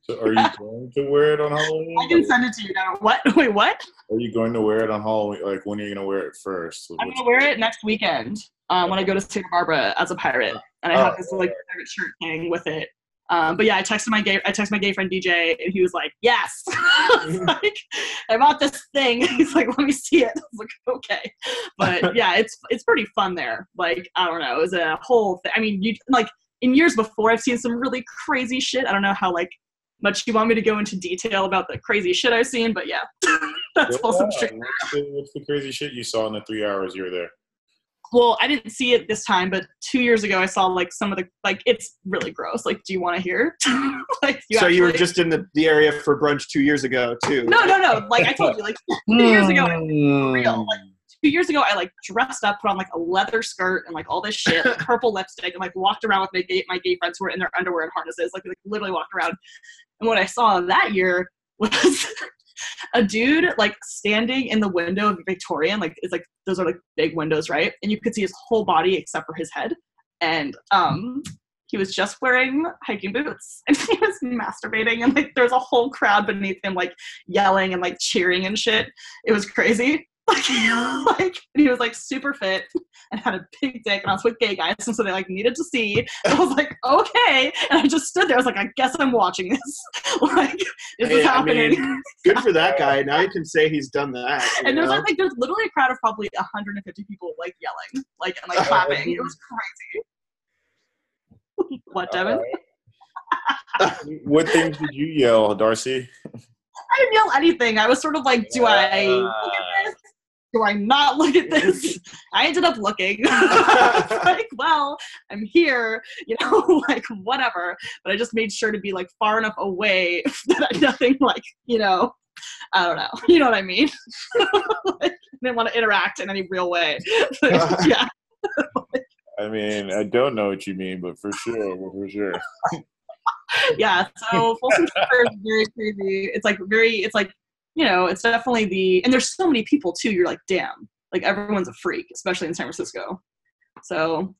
So are you going to wear it on Halloween? I can send it to you now. What? Wait, what? Are you going to wear it on Halloween? Like, when are you going to wear it first? I'm going to wear it next weekend um, when I go to Santa Barbara as a pirate. And I oh, have this, like, pirate shirt thing with it. Um, but, yeah, I texted my gay I texted my gay friend D J, and he was like, yes. I was like, I bought this thing. He's like, let me see it. I was like, okay. But, yeah, it's it's pretty fun there. Like, I don't know. It was a whole thing. I mean, you like, in years before, I've seen some really crazy shit. I don't know how, like, much you want me to go into detail about the crazy shit I've seen, but yeah, that's awesome. Yeah. What's the, what's the crazy shit you saw in the three hours you were there? Well, I didn't see it this time, but two years ago I saw like some of the, like, it's really gross. Like, do you want to hear? Like, you so actually, you were just in the, the area for brunch two years ago too? No, no, no. Like I told you, like two years ago, I was real. Like, two years ago, I like dressed up, put on like a leather skirt and like all this shit, like, purple lipstick, and like walked around with my gay, my gay friends who were in their underwear and harnesses. Like, like literally walked around. And what I saw that year was a dude like standing in the window of Victorian, like it's like those are like big windows, right? And you could see his whole body except for his head. And um, he was just wearing hiking boots and he was masturbating. And like there's a whole crowd beneath him, like yelling and like cheering and shit. It was crazy. Like, like, and he was like super fit and had a big dick, and I was with gay guys, and so they like needed to see. And I was like, okay, and I just stood there. I was like, I guess I'm watching this. Like, this hey, is happening. I mean, good for that guy. Now you can say he's done that. And there's like, like there's literally a crowd of probably one hundred fifty people like yelling, like and like clapping. It was crazy. What, Devin? Right. What things did you yell, Darcy? I didn't yell anything. I was sort of like, do I look at this? Do I not look at this? I ended up looking. Like, well, I'm here, you know, like whatever. But I just made sure to be like far enough away that I, nothing like, you know, I don't know. You know what I mean? Like, I didn't want to interact in any real way. But, yeah. I mean, I don't know what you mean, but for sure, for sure. Yeah, so Folsom Street is very crazy. It's like very, it's like, you know, it's definitely the, and there's so many people too. You're like, damn, like everyone's a freak, especially in San Francisco. So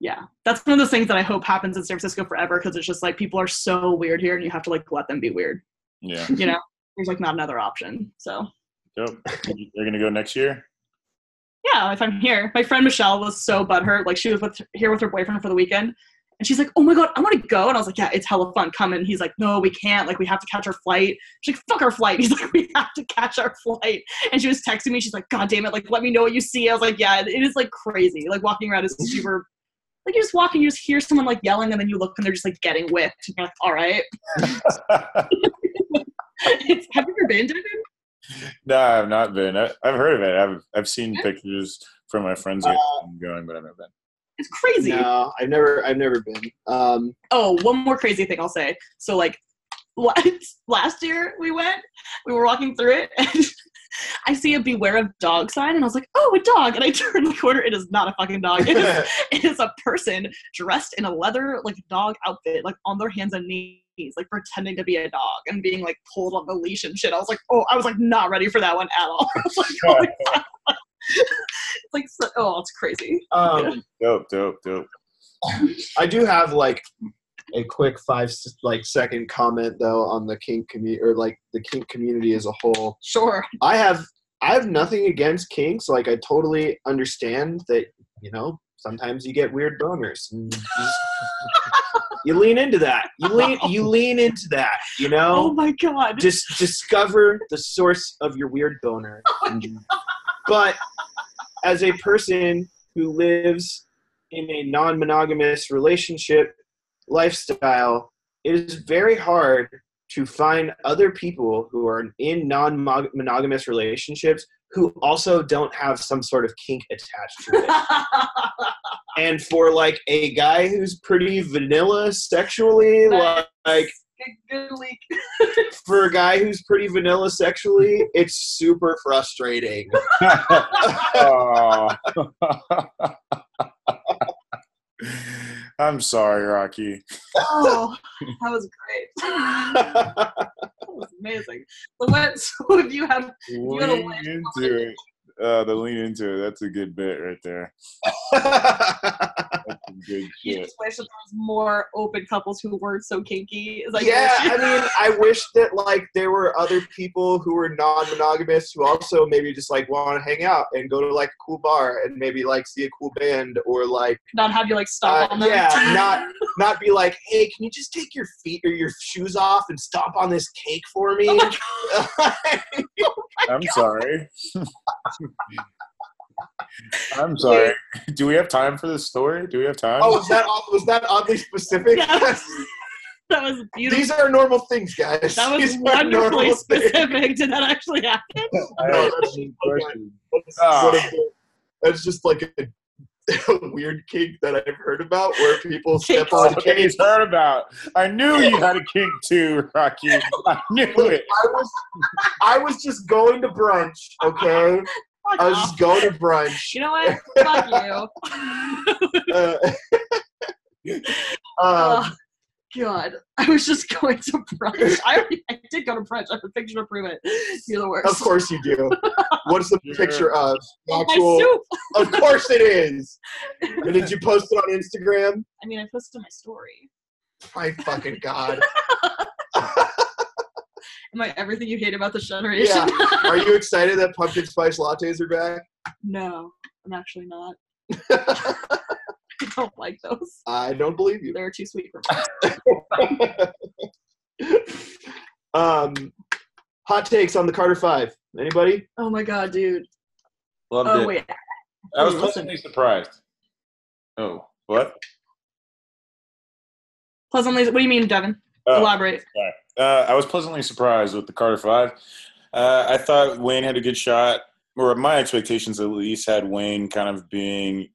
yeah, that's one of those things that I hope happens in San Francisco forever, because it's just like people are so weird here and you have to like let them be weird. Yeah. You know, there's like not another option. So. Dope. You're going to go next year? Yeah, if I'm here. My friend Michelle was so butthurt. Like she was with here with her boyfriend for the weekend. And she's like, oh my God, I want to go. And I was like, yeah, it's hella fun. Come. And he's like, no, we can't. Like, we have to catch our flight. She's like, fuck our flight. He's like, we have to catch our flight. And she was texting me. She's like, God damn it. Like, let me know what you see. I was like, yeah, it is like crazy. Like walking around is super, like you just walk and you just hear someone like yelling and then you look and they're just like getting whipped. And you're like, all right. It's, have you ever been to it? No, I've not been. I, I've heard of it. I've, I've seen pictures from my friends uh, going, but I've never been. It's crazy. No, I've never, I've never been. Um, oh, one more crazy thing I'll say. So like last year we went, we were walking through it, and I see a beware of dog sign, and I was like, oh, a dog. And I turned the corner. It is not a fucking dog. It is, it is a person dressed in a leather, like, dog outfit, like, on their hands and knees, like, pretending to be a dog and being, like, pulled on the leash and shit. I was like, oh, I was, like, not ready for that one at all. I was like, oh, my God. It's like, so, oh, it's crazy. Um, yeah. Dope, dope, dope. I do have, like, a quick five like second comment though on the kink community, or like the kink community as a whole. Sure. I have I have nothing against kinks. Like, I totally understand that, you know, sometimes you get weird boners. And you, you lean into that. You lean you lean into that. You know. Oh my God. Just discover the source of your weird boner. Oh, but as a person who lives in a non-monogamous relationship lifestyle, it is very hard to find other people who are in non-monogamous relationships who also don't have some sort of kink attached to it. And for, like, a guy who's pretty vanilla sexually, nice. like good, good week. For a guy who's pretty vanilla sexually, it's super frustrating. Oh. I'm sorry, Rocky. Oh, that was great. That was amazing. So what? So if you have, if you had a lean into it. It. Uh, the lean into it. That's a good bit right there. That's good shit. You just wish that there was more open couples who weren't so kinky. Is that yeah, I mean, I wish that, like, there were other people who were non-monogamous who also maybe just, like, want to hang out and go to, like, a cool bar and maybe, like, see a cool band, or, like, not have you, like, stomp uh, on them. Yeah, not not be like, hey, can you just take your feet or your shoes off and stomp on this cake for me? Oh oh I'm God. sorry. I'm sorry. Wait. Do we have time for this story? Do we have time? Oh, was that was that oddly specific? That was, that was beautiful. These are normal things, guys. That was These wonderfully specific. Things. Did that actually happen? No, that's, that's, ah. that's just like a, a weird kink that I've heard about, where people step on kinks. Heard about? I knew you had a kink too, Rocky. I knew it. I was I was just going to brunch, okay. Fuck I was off. just going to brunch. You know what? Fuck you. uh, um, oh, God. I was just going to brunch. I, I did go to brunch. I have a picture to prove it. You're the worst. Of course you do. What's the yeah. picture of? Actual, my soup. Of course it is. And did you post it on Instagram? I mean, I posted my story. My fucking God. Am I everything you hate about the generation? Yeah. Are you excited that pumpkin spice lattes are back? No, I'm actually not. I don't like those. I don't believe you. They're too sweet for me. um, hot takes on the Carter Five. Anybody? Oh my God, dude. Loved oh, it. Wait. I was pleasantly surprised. Oh, what? Pleasantly, what do you mean, Devin? Oh, Elaborate. Sorry. Uh, I was pleasantly surprised with the Carter Five. Uh, I thought Wayne had a good shot, or my expectations at least had Wayne kind of being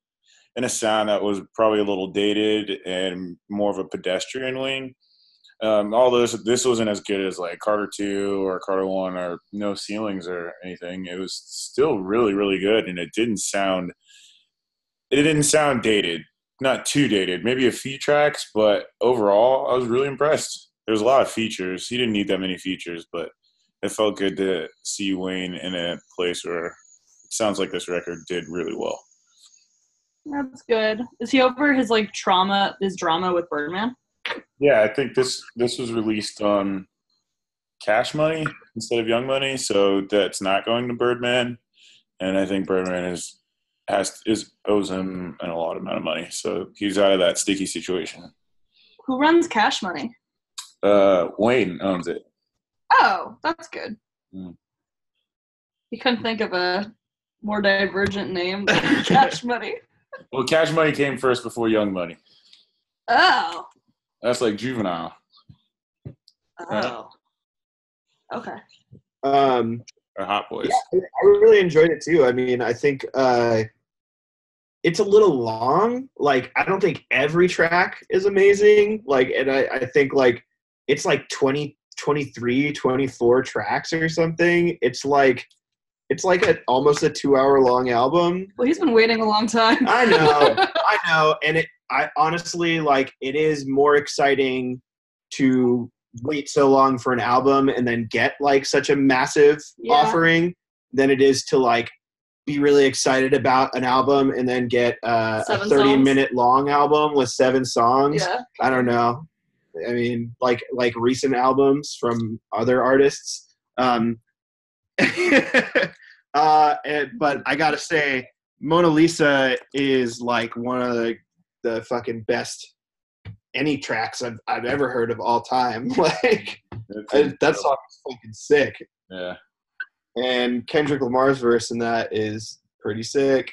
in a sound that was probably a little dated and more of a pedestrian Wayne. Um, all those, this wasn't as good as like Carter Two or Carter One or No Ceilings or anything. It was still really, really good, and it didn't sound it didn't sound dated, not too dated. Maybe a few tracks, but overall, I was really impressed. There's a lot of features. He didn't need that many features, but it felt good to see Wayne in a place where it sounds like this record did really well. That's good. Is he over his like trauma, his drama with Birdman? Yeah, I think this this was released on Cash Money instead of Young Money, so that's not going to Birdman. And I think Birdman is has is owes him an allowed amount of money, so he's out of that sticky situation. Who runs Cash Money? Uh, Wayne owns it. Oh, that's good. Mm. You couldn't think of a more divergent name than Cash Money. Well, Cash Money came first before Young Money. Oh. That's like Juvenile. Oh. Right? Okay. Um, or Hot Boys. Yeah, I really enjoyed it too. I mean, I think uh, it's a little long. Like, I don't think every track is amazing. Like, and I, I think like. It's like twenty twenty-three, twenty-four tracks or something. It's like, it's like a, almost a two hour long album. Well, he's been waiting a long time. I know, I know. And it, I honestly, like, it is more exciting to wait so long for an album and then get like such a massive yeah. offering than it is to like be really excited about an album and then get uh, a thirty minute long album with seven songs. Yeah. I don't know. I mean, like, like recent albums from other artists. Um, uh, and, but I gotta say, Mona Lisa is like one of the, the fucking best any tracks I've, I've ever heard of all time. Like I, that song is fucking sick. Yeah. And Kendrick Lamar's verse in that is pretty sick.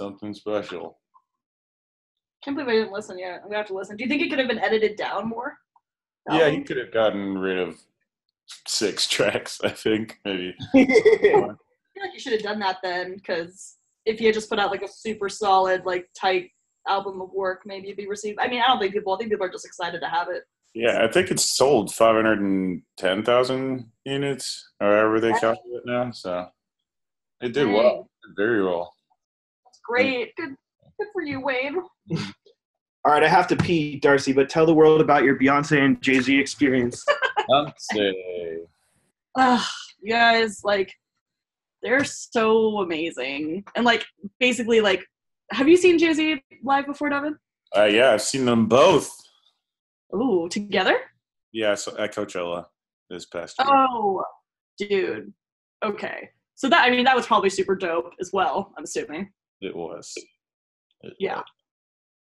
Something special. Can't believe I didn't listen yet. I'm gonna have to listen. Do you think it could have been edited down more? No. Yeah, he could have gotten rid of six tracks, I think, maybe. I feel like you should have done that then, because if you had just put out like a super solid, like tight album of work, maybe it'd be received. I mean, I don't think people, I think people are just excited to have it. Yeah, I think it's sold five hundred ten thousand units, or however they count it now. So it did well, very well. That's great. Good, good for you, Wayne. All right, I have to pee, Darcy, but tell the world about your Beyonce and Jay-Z experience. Beyonce. Uh, you guys, like, they're so amazing. And, like, basically, like, have you seen Jay-Z live before, Devin? Uh, yeah, I've seen them both. Ooh, together? Yeah, so at Coachella this past year. Oh, dude. Okay. So that, I mean, that was probably super dope as well, I'm assuming. It was. It yeah. Was.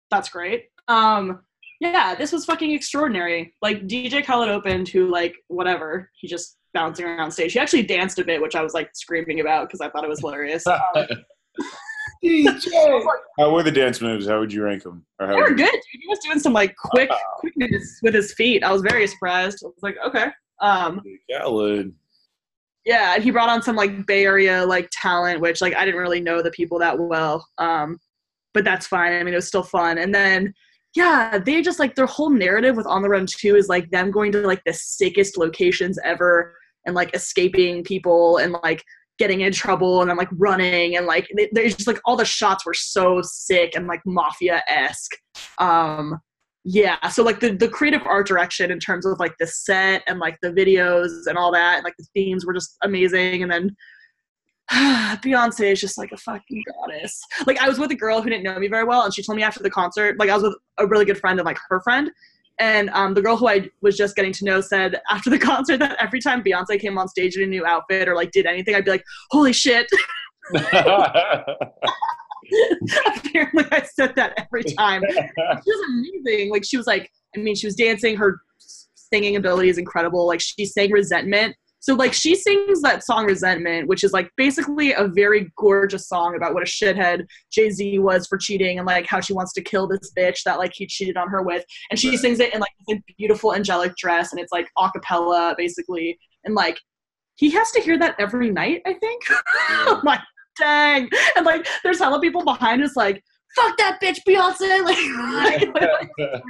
That's great. Um, yeah, this was fucking extraordinary. Like, D J Khaled opened, who, like, whatever, he just bouncing around stage. He actually danced a bit, which I was, like, screaming about because I thought it was hilarious. Um, D J. How were the dance moves? How would you rank them? Or how they were good, dude. He was doing some like quick wow. quickness with his feet. I was very surprised. I was like, okay. Um, Khaled. Yeah, and he brought on some like Bay Area like talent, which like I didn't really know the people that well. Um, but that's fine. I mean, it was still fun. And then yeah, they just like their whole narrative with On the Run two is like them going to like the sickest locations ever and like escaping people and like getting in trouble and then like running and like there's just like all the shots were so sick and like mafia-esque. Um, yeah, so like the, the creative art direction in terms of like the set and like the videos and all that and like the themes were just amazing. And then Beyonce is just like a fucking goddess. Like I was with a girl who didn't know me very well and she told me after the concert, like I was with a really good friend and like her friend. And um, the girl who I was just getting to know said after the concert that every time Beyonce came on stage in a new outfit or, like, did anything, I'd be like, holy shit. Apparently I said that every time. She was amazing. Like, she was, like, I mean, she was dancing. Her singing ability is incredible. Like, she sang Resentment. So, like, she sings that song Resentment, which is, like, basically a very gorgeous song about what a shithead Jay-Z was for cheating and, like, how she wants to kill this bitch that, like, he cheated on her with. And she right. sings it in, like, a beautiful angelic dress, and it's, like, a cappella, basically. And, like, he has to hear that every night, I think. Yeah. Like, dang. And, like, there's hella people behind us, like, fuck that bitch, Beyonce! Like, like, like, like,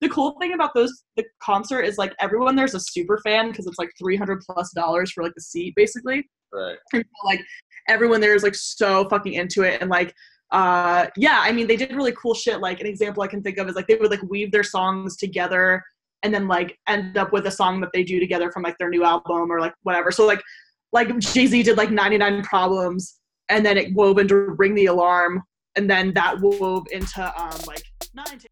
the cool thing about those the concert is like everyone there's a super fan because it's like three hundred plus dollars for like the seat basically. Right. And so, like everyone there is like so fucking into it and like uh yeah I mean they did really cool shit. Like an example I can think of is like they would like weave their songs together and then like end up with a song that they do together from like their new album or like whatever. So like like Jay-Z did like ninety-nine Problems and then it wove into Ring the Alarm. And then that wove into um, like not into.